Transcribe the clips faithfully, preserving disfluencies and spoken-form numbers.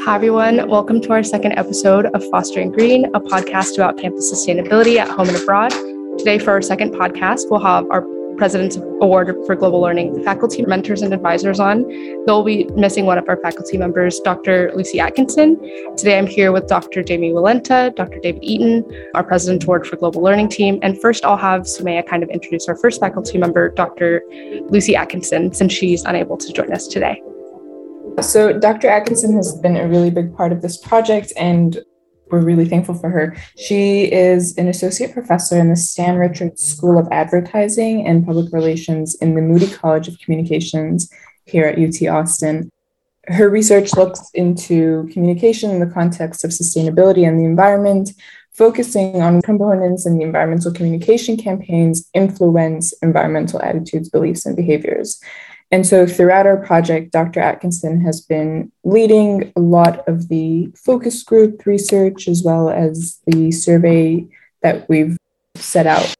Hi, everyone. Welcome to our second episode of Fostering Green, a podcast about campus sustainability at home and abroad. Today, for our second podcast, we'll have our President's Award for Global Learning faculty mentors and advisors on. They'll be missing one of our faculty members, Doctor Lucy Atkinson. Today, I'm here with Doctor Jamie Walenta, Doctor David Eaton, our President's Award for Global Learning team. And first, I'll have Sumaya kind of introduce our first faculty member, Doctor Lucy Atkinson, since she's unable to join us today. So Doctor Atkinson has been a really big part of this project, and we're really thankful for her. She is an associate professor in the Stan Richards School of Advertising and Public Relations in the Moody College of Communications here at U T Austin. Her research looks into communication in the context of sustainability and the environment, focusing on components in the environmental communication campaigns influence environmental attitudes, beliefs, and behaviors. And so throughout our project, Doctor Atkinson has been leading a lot of the focus group research, as well as the survey that we've set out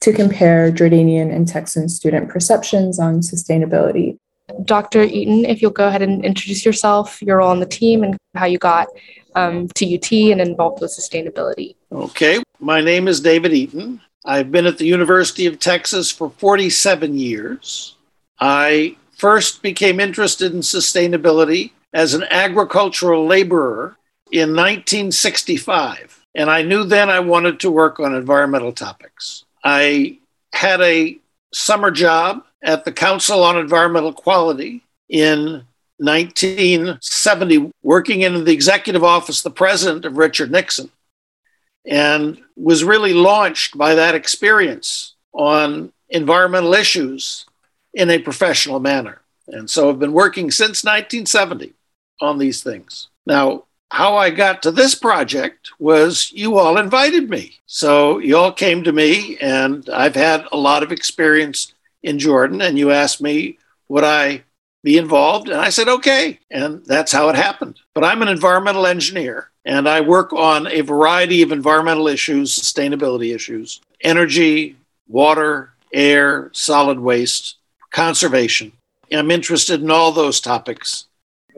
to compare Jordanian and Texan student perceptions on sustainability. Doctor Eaton, if you'll go ahead and introduce yourself, your role on the team, and how you got um, to U T and involved with sustainability. Okay, my name is David Eaton. I've been at the University of Texas for forty-seven years. I first became interested in sustainability as an agricultural laborer in nineteen sixty-five, and I knew then I wanted to work on environmental topics. I had a summer job at the Council on Environmental Quality in nineteen seventy, working in the executive office, the president of Richard Nixon, and was really launched by that experience on environmental issues in a professional manner. And so I've been working since nineteen seventy on these things. Now, how I got to this project was you all invited me. So you all came to me, and I've had a lot of experience in Jordan, and you asked me, would I be involved? And I said, okay. And that's how it happened. But I'm an environmental engineer, and I work on a variety of environmental issues, sustainability issues, energy, water, air, solid waste, conservation. I'm interested in all those topics.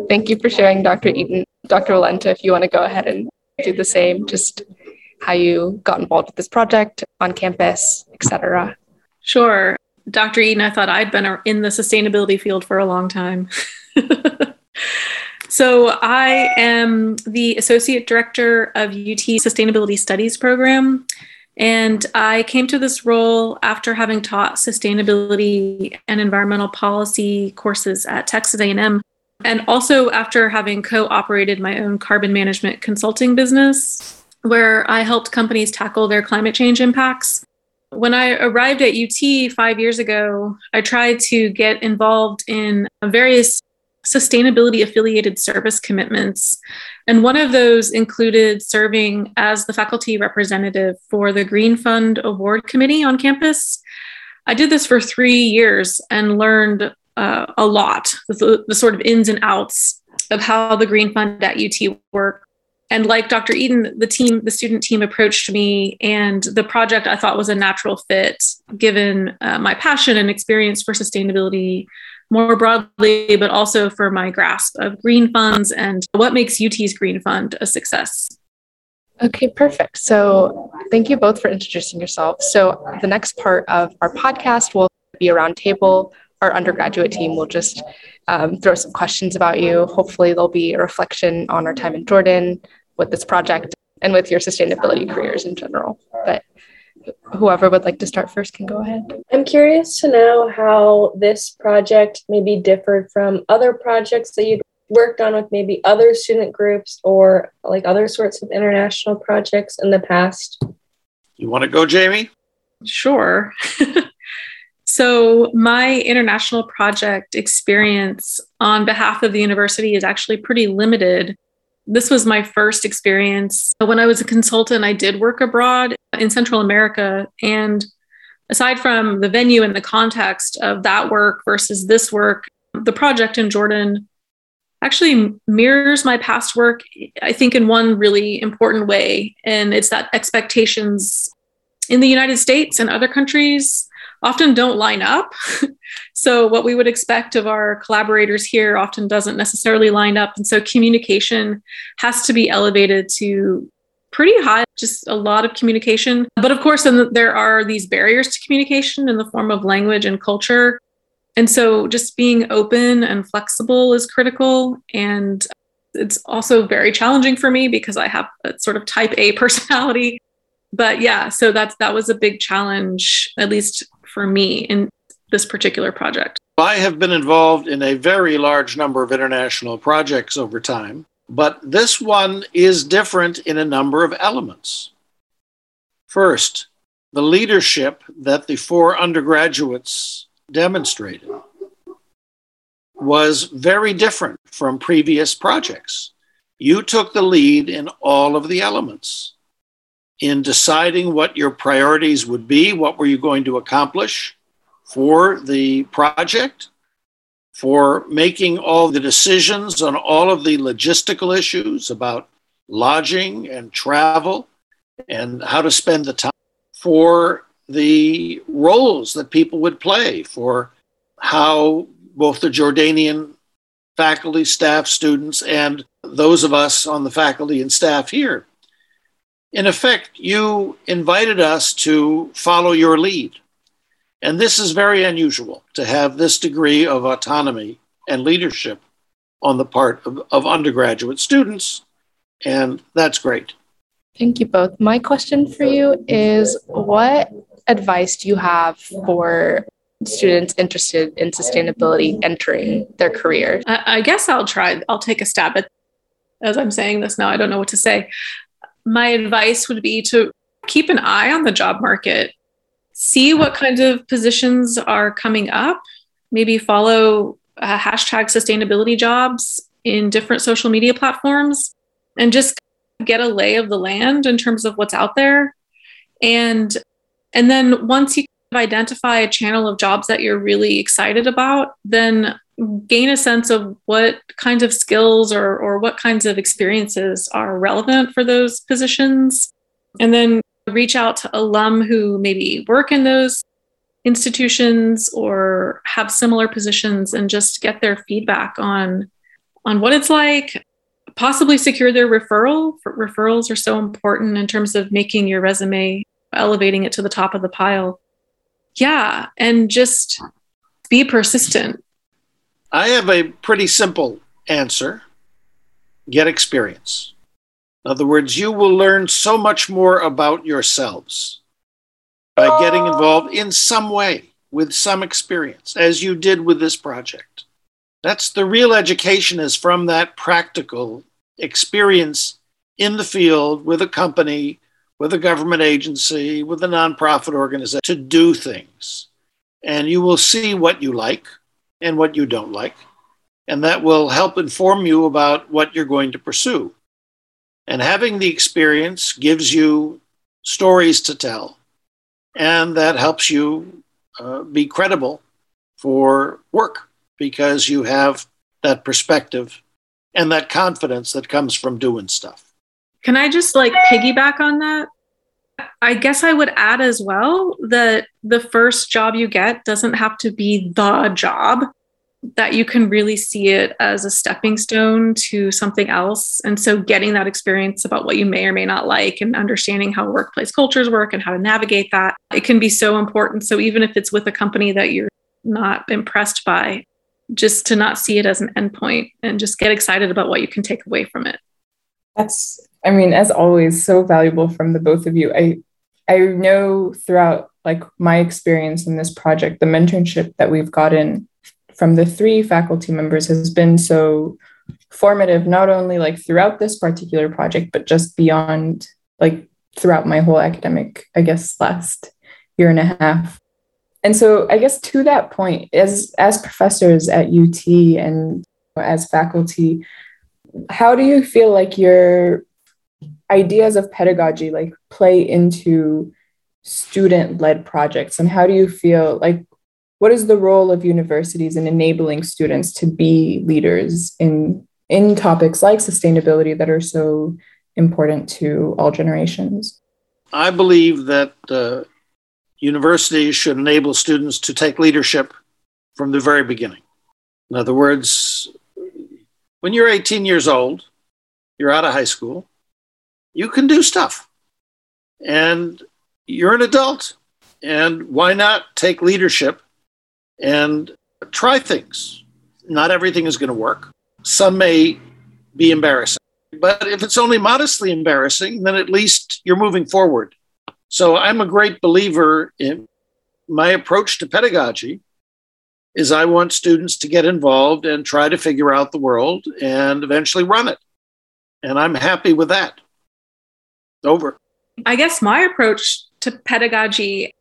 Thank you for sharing, Doctor Eaton. Doctor Walenta, if you want to go ahead and do the same, just how you got involved with this project on campus, et cetera. Sure. Doctor Eaton, I thought I'd been in the sustainability field for a long time. So I am the Associate Director of U T Sustainability Studies Program. And I came to this role after having taught sustainability and environmental policy courses at Texas A and M, and also after having co-operated my own carbon management consulting business, where I helped companies tackle their climate change impacts. When I arrived at U T five years ago, I tried to get involved in various sustainability-affiliated service commitments. And one of those included serving as the faculty representative for the Green Fund Award Committee on campus. I did this for three years and learned uh, a lot, the, the sort of ins and outs of how the Green Fund at U T worked. And like Doctor Eaton, the team, the student team approached me, and the project I thought was a natural fit, given uh, my passion and experience for sustainability more broadly, but also for my grasp of green funds and what makes U T's Green Fund a success. Okay, perfect. So thank you both for introducing yourselves. So the next part of our podcast will be a roundtable. Our undergraduate team will just um, throw some questions about you. Hopefully there'll be a reflection on our time in Jordan with this project and with your sustainability careers in general. But whoever would like to start first can go ahead. I'm curious to know how this project maybe differed from other projects that you've worked on with maybe other student groups or like other sorts of international projects in the past. You want to go, Jamie? Sure. So my international project experience on behalf of the university is actually pretty limited. This was my first experience. When I was a consultant, I did work abroad in Central America. And aside from the venue and the context of that work versus this work, the project in Jordan actually mirrors my past work, I think, in one really important way. And it's that expectations in the United States and other countries often don't line up. So what we would expect of our collaborators here often doesn't necessarily line up. And so communication has to be elevated to pretty high, just a lot of communication. But of course, then there are these barriers to communication in the form of language and culture. And so just being open and flexible is critical. And it's also very challenging for me because I have a sort of type A personality. But yeah, so that's that was a big challenge, at least for me in this particular project. I have been involved in a very large number of international projects over time, but this one is different in a number of elements. First, the leadership that the four undergraduates demonstrated was very different from previous projects. You took the lead in all of the elements. In deciding what your priorities would be, what were you going to accomplish for the project, for making all the decisions on all of the logistical issues about lodging and travel and how to spend the time, for the roles that people would play, for how both the Jordanian faculty, staff, students, and those of us on the faculty and staff here. In effect, you invited us to follow your lead. And this is very unusual to have this degree of autonomy and leadership on the part of, of undergraduate students. And that's great. Thank you both. My question for you is, what advice do you have for students interested in sustainability entering their career? I, I guess I'll try. I'll take a stab at, as I'm saying this now, I don't know what to say. My advice would be to keep an eye on the job market, see what kinds of positions are coming up, maybe follow uh, hashtag sustainability jobs in different social media platforms, and just get a lay of the land in terms of what's out there. And, and then once you identify a channel of jobs that you're really excited about, then gain a sense of what kinds of skills or, or what kinds of experiences are relevant for those positions. And then reach out to alum who maybe work in those institutions or have similar positions and just get their feedback on, on what it's like, possibly secure their referral. Referrals are so important in terms of making your resume, elevating it to the top of the pile. Yeah, and just be persistent. I have a pretty simple answer. Get experience. In other words, you will learn so much more about yourselves by getting involved in some way with some experience, as you did with this project. That's the real education, is from that practical experience in the field with a company, with a government agency, with a nonprofit organization, to do things. And you will see what you like and what you don't like. And that will help inform you about what you're going to pursue. And having the experience gives you stories to tell. And that helps you uh, be credible for work because you have that perspective and that confidence that comes from doing stuff. Can I just like piggyback on that? I guess I would add as well that the first job you get doesn't have to be the job, that you can really see it as a stepping stone to something else. And so getting that experience about what you may or may not like and understanding how workplace cultures work and how to navigate that, it can be so important. So even if it's with a company that you're not impressed by, just to not see it as an endpoint and just get excited about what you can take away from it. That's, I mean, as always, so valuable from the both of you. I I know throughout like my experience in this project, the mentorship that we've gotten from the three faculty members has been so formative, not only like throughout this particular project, but just beyond, like throughout my whole academic, I guess, last year and a half. And so I guess to that point, as as professors at U T and as faculty, how do you feel like your ideas of pedagogy like play into student-led projects? And how do you feel like, what is the role of universities in enabling students to be leaders in, in topics like sustainability that are so important to all generations? I believe that uh, universities should enable students to take leadership from the very beginning. In other words, when you're eighteen years old, you're out of high school, you can do stuff. And you're an adult. And why not take leadership and try things? Not everything is going to work. Some may be embarrassing. But if it's only modestly embarrassing, then at least you're moving forward. So I'm a great believer in my approach to pedagogy is I want students to get involved and try to figure out the world and eventually run it. And I'm happy with that. Over. I guess my approach to pedagogy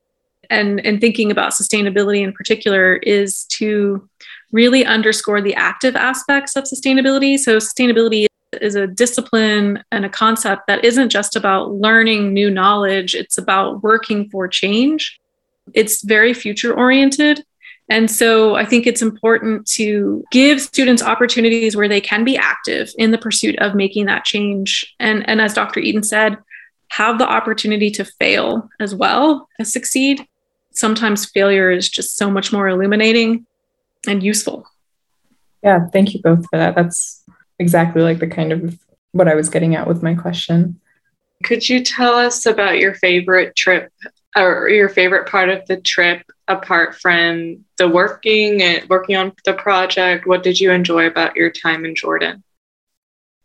and, and thinking about sustainability in particular is to really underscore the active aspects of sustainability. So sustainability is a discipline and a concept that isn't just about learning new knowledge. It's about working for change. It's very future oriented. And so I think it's important to give students opportunities where they can be active in the pursuit of making that change. And, and as Doctor Eaton said, have the opportunity to fail as well as succeed. Sometimes failure is just so much more illuminating and useful. Yeah, thank you both for that. That's exactly like the kind of what I was getting at with my question. Could you tell us about your favorite trip or your favorite part of the trip apart from the working and working on the project? What did you enjoy about your time in Jordan?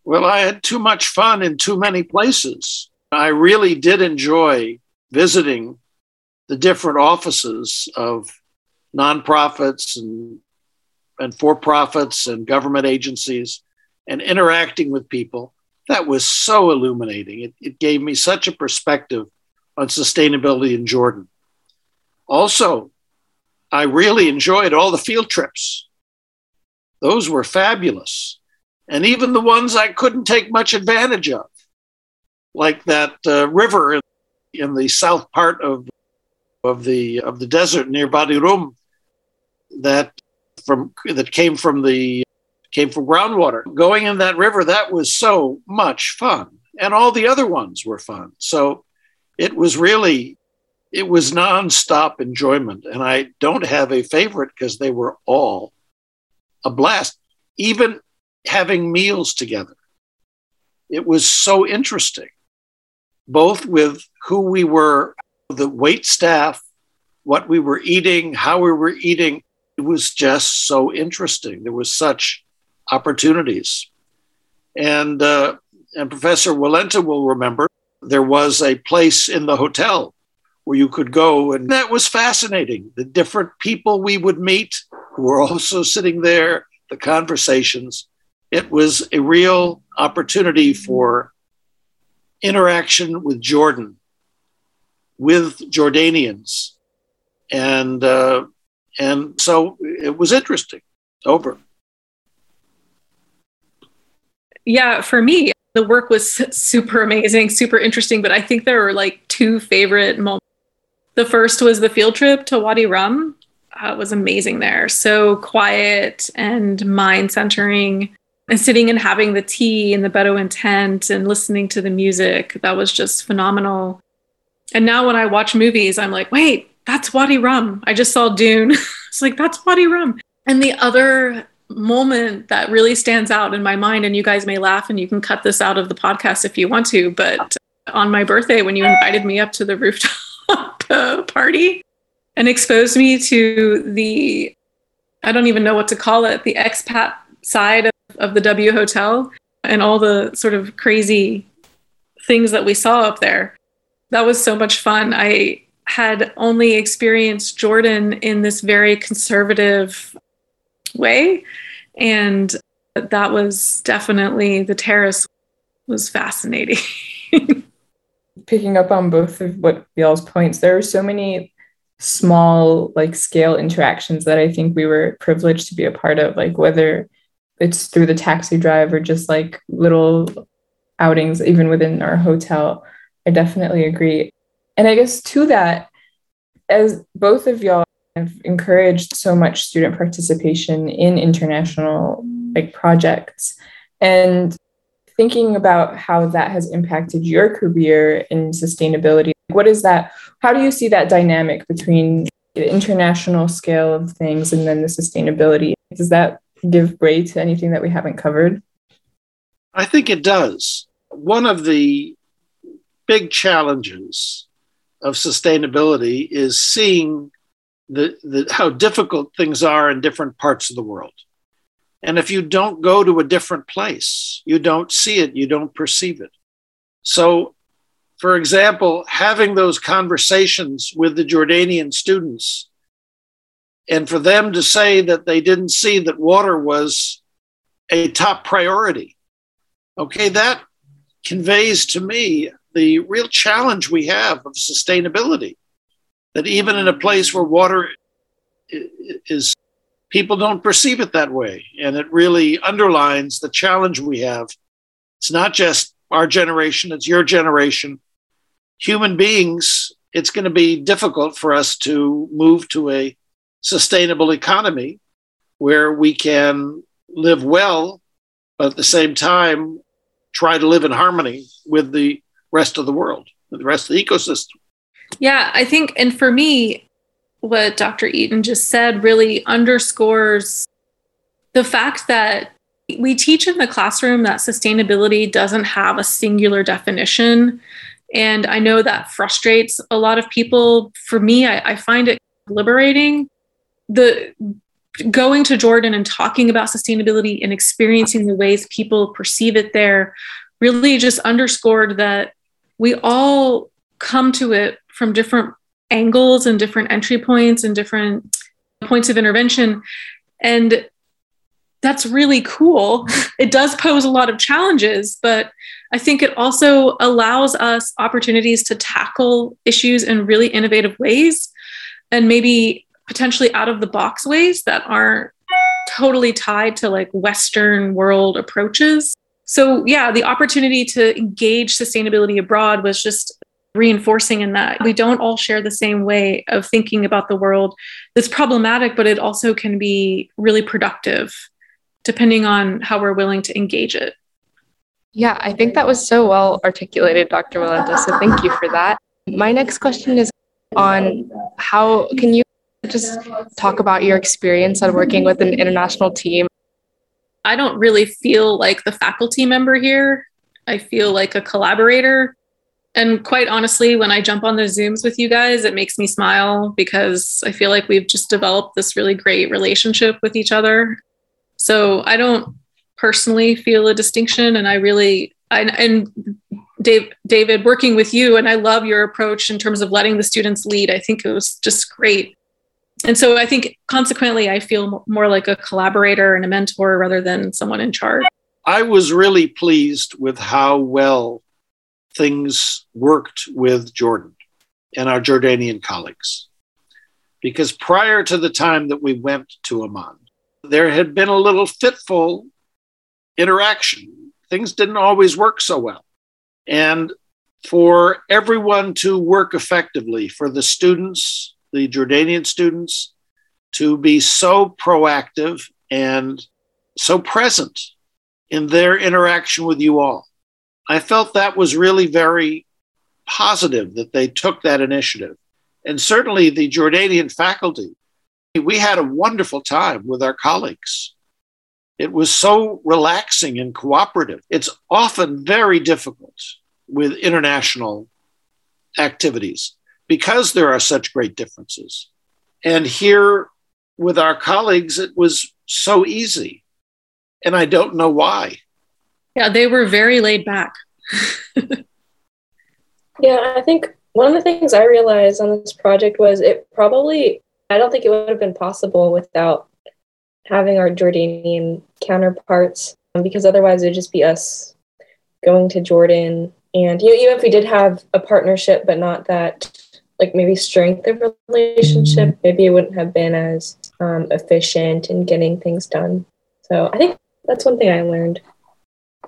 Well, I had too much fun in too many places. I really did enjoy visiting the different offices of nonprofits and, and for-profits and government agencies and interacting with people. That was so illuminating. It, it gave me such a perspective on sustainability in Jordan. Also, I really enjoyed all the field trips. Those were fabulous. And even the ones I couldn't take much advantage of, like that uh, river in, in the south part of, of, the, of the desert near Wadi Rum that, from, that came from the came from groundwater. Going in that river, that was so much fun. And all the other ones were fun. So it was really, it was nonstop enjoyment. And I don't have a favorite because they were all a blast, even having meals together. It was so interesting, both with who we were, the wait staff, what we were eating, how we were eating. It was just so interesting. There was such opportunities. And uh, and Professor Walenta will remember, there was a place in the hotel where you could go, and that was fascinating. The different people we would meet who were also sitting there, the conversations. It was a real opportunity for interaction with Jordan, with Jordanians. And uh, and so it was interesting. Over. Yeah, for me, the work was super amazing, super interesting, but I think there were like two favorite moments. The first was the field trip to Wadi Rum. Uh, it was amazing there. So quiet and mind centering, and sitting and having the tea in the Bedouin tent and listening to the music. That was just phenomenal. And now when I watch movies, I'm like, wait, that's Wadi Rum. I just saw Dune. It's like, that's Wadi Rum. And the other moment that really stands out in my mind, and you guys may laugh and you can cut this out of the podcast if you want to, but on my birthday, when you invited me up to the rooftop uh, party and exposed me to the, I don't even know what to call it, the expat side of, of the W Hotel and all the sort of crazy things that we saw up there. That was so much fun. I had only experienced Jordan in this very conservative way. And that was definitely, the terrace was fascinating. Picking up on both of what y'all's points, there are so many small, like scale interactions that I think we were privileged to be a part of, like whether it's through the taxi drive or just like little outings, even within our hotel. I definitely agree. And I guess to that, as both of y'all have encouraged so much student participation in international like projects, and thinking about how that has impacted your career in sustainability, what is that How do you see that dynamic between the international scale of things and then the sustainability? Does that give way to anything that we haven't covered? I think it does. One of the big challenges of sustainability is seeing the, the, how difficult things are in different parts of the world. And if you don't go to a different place, you don't see it, you don't perceive it. So, for example, having those conversations with the Jordanian students and for them to say that they didn't see that water was a top priority, okay, that conveys to me the real challenge we have of sustainability, that even in a place where water is, people don't perceive it that way. And it really underlines the challenge we have. It's not just our generation, it's your generation. Human beings, it's going to be difficult for us to move to a sustainable economy where we can live well, but at the same time, try to live in harmony with the rest of the world, with the rest of the ecosystem. Yeah, I think, and for me, what Doctor Eaton just said really underscores the fact that we teach in the classroom that sustainability doesn't have a singular definition. And I know that frustrates a lot of people. For me, I, I find it liberating. The going to Jordan and talking about sustainability and experiencing the ways people perceive it there really just underscored that we all come to it from different angles and different entry points and different points of intervention. And that's really cool. It does pose a lot of challenges, but I think it also allows us opportunities to tackle issues in really innovative ways and maybe potentially out of the box ways that aren't totally tied to like Western world approaches. So yeah, the opportunity to engage sustainability abroad was just reinforcing in that we don't all share the same way of thinking about the world. It's problematic, but it also can be really productive depending on how we're willing to engage it. Yeah, I think that was so well articulated, Doctor Melinda, so thank you for that. My next question is on how can you just talk about your experience on working with an international team? I don't really feel like the faculty member here. I feel like a collaborator. And quite honestly, when I jump on the Zooms with you guys, it makes me smile because I feel like we've just developed this really great relationship with each other. So I don't personally feel a distinction. And I really, I, and Dave, David, working with you, and I love your approach in terms of letting the students lead. I think it was just great. And so I think consequently, I feel more like a collaborator and a mentor rather than someone in charge. I was really pleased with how well things worked with Jordan and our Jordanian colleagues, because prior to the time that we went to Amman, there had been a little fitful interaction. Things didn't always work so well. And for everyone to work effectively, for the students, the Jordanian students, to be so proactive and so present in their interaction with you all. I felt that was really very positive that they took that initiative. And certainly the Jordanian faculty, we had a wonderful time with our colleagues. It was so relaxing and cooperative. It's often very difficult with international activities because there are such great differences. And here with our colleagues, it was so easy. And I don't know why. Yeah, they were very laid back. Yeah, I think one of the things I realized on this project was it probably, I don't think it would have been possible without having our Jordanian counterparts, because otherwise it would just be us going to Jordan. And you know, even if we did have a partnership, but not that like maybe strength of relationship, maybe it wouldn't have been as um, efficient in getting things done. So I think that's one thing I learned.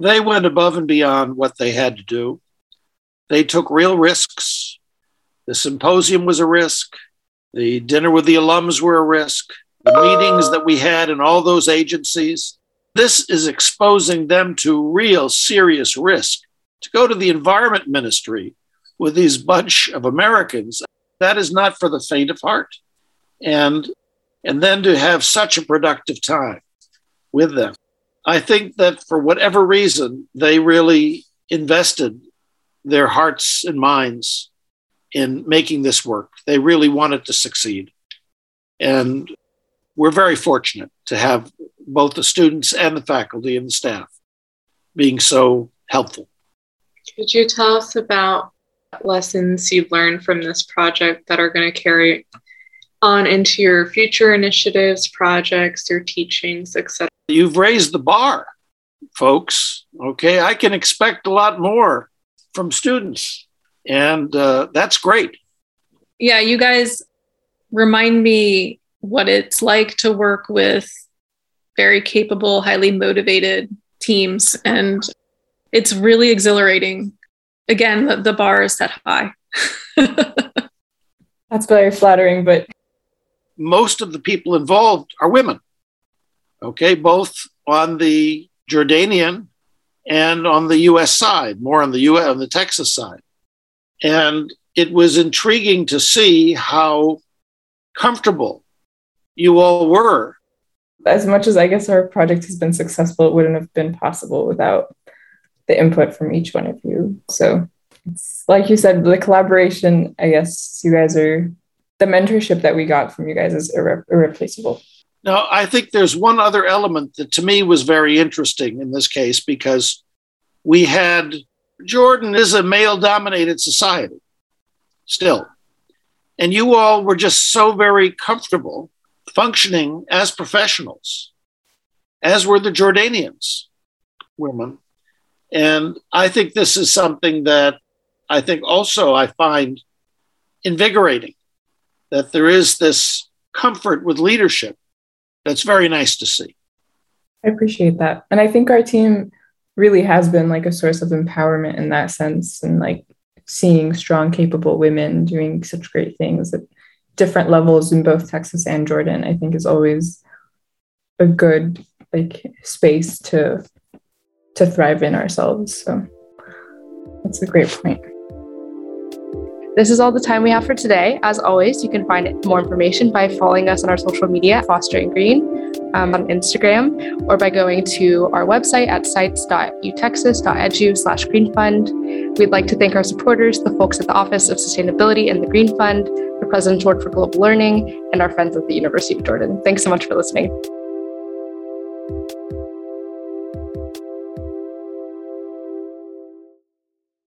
They went above and beyond what they had to do. They took real risks. The symposium was a risk. The dinner with the alums were a risk. The meetings that we had in all those agencies. This is exposing them to real serious risk. To go to the environment ministry with these bunch of Americans, that is not for the faint of heart. And, and then to have such a productive time with them. I think that for whatever reason, they really invested their hearts and minds in making this work. They really wanted to succeed. And we're very fortunate to have both the students and the faculty and the staff being so helpful. Could you tell us about lessons you've learned from this project that are going to carry on into your future initiatives, projects, your teachings, et cetera? You've raised the bar, folks. Okay, I can expect a lot more from students, and uh, that's great. Yeah, you guys remind me what it's like to work with very capable, highly motivated teams, and it's really exhilarating. Again, the, the bar is set high. That's very flattering, but most of the people involved are women, okay, both on the Jordanian and on the U S side, more on the U S, on the Texas side. And it was intriguing to see how comfortable you all were. As much as I guess our project has been successful, it wouldn't have been possible without the input from each one of you. So it's like you said, the collaboration, I guess you guys are, the mentorship that we got from you guys is irre- irreplaceable. Now, I think there's one other element that to me was very interesting in this case, because we had, Jordan is a male-dominated society still. And you all were just so very comfortable functioning as professionals, as were the Jordanians, women. And I think this is something that I think also I find invigorating, that there is this comfort with leadership that's very nice to see. I appreciate that. And I think our team really has been like a source of empowerment in that sense, and like seeing strong, capable women doing such great things at different levels in both Texas and Jordan, I think is always a good like space to to thrive in ourselves. So that's a great point. This is all the time we have for today. As always, you can find more information by following us on our social media, Fostering Green, um, on Instagram, or by going to our website at sites.utexas.edu slash Green Fund. We'd like to thank our supporters, the folks at the Office of Sustainability and the Green Fund, the President's Award for Global Learning, and our friends at the University of Jordan. Thanks so much for listening.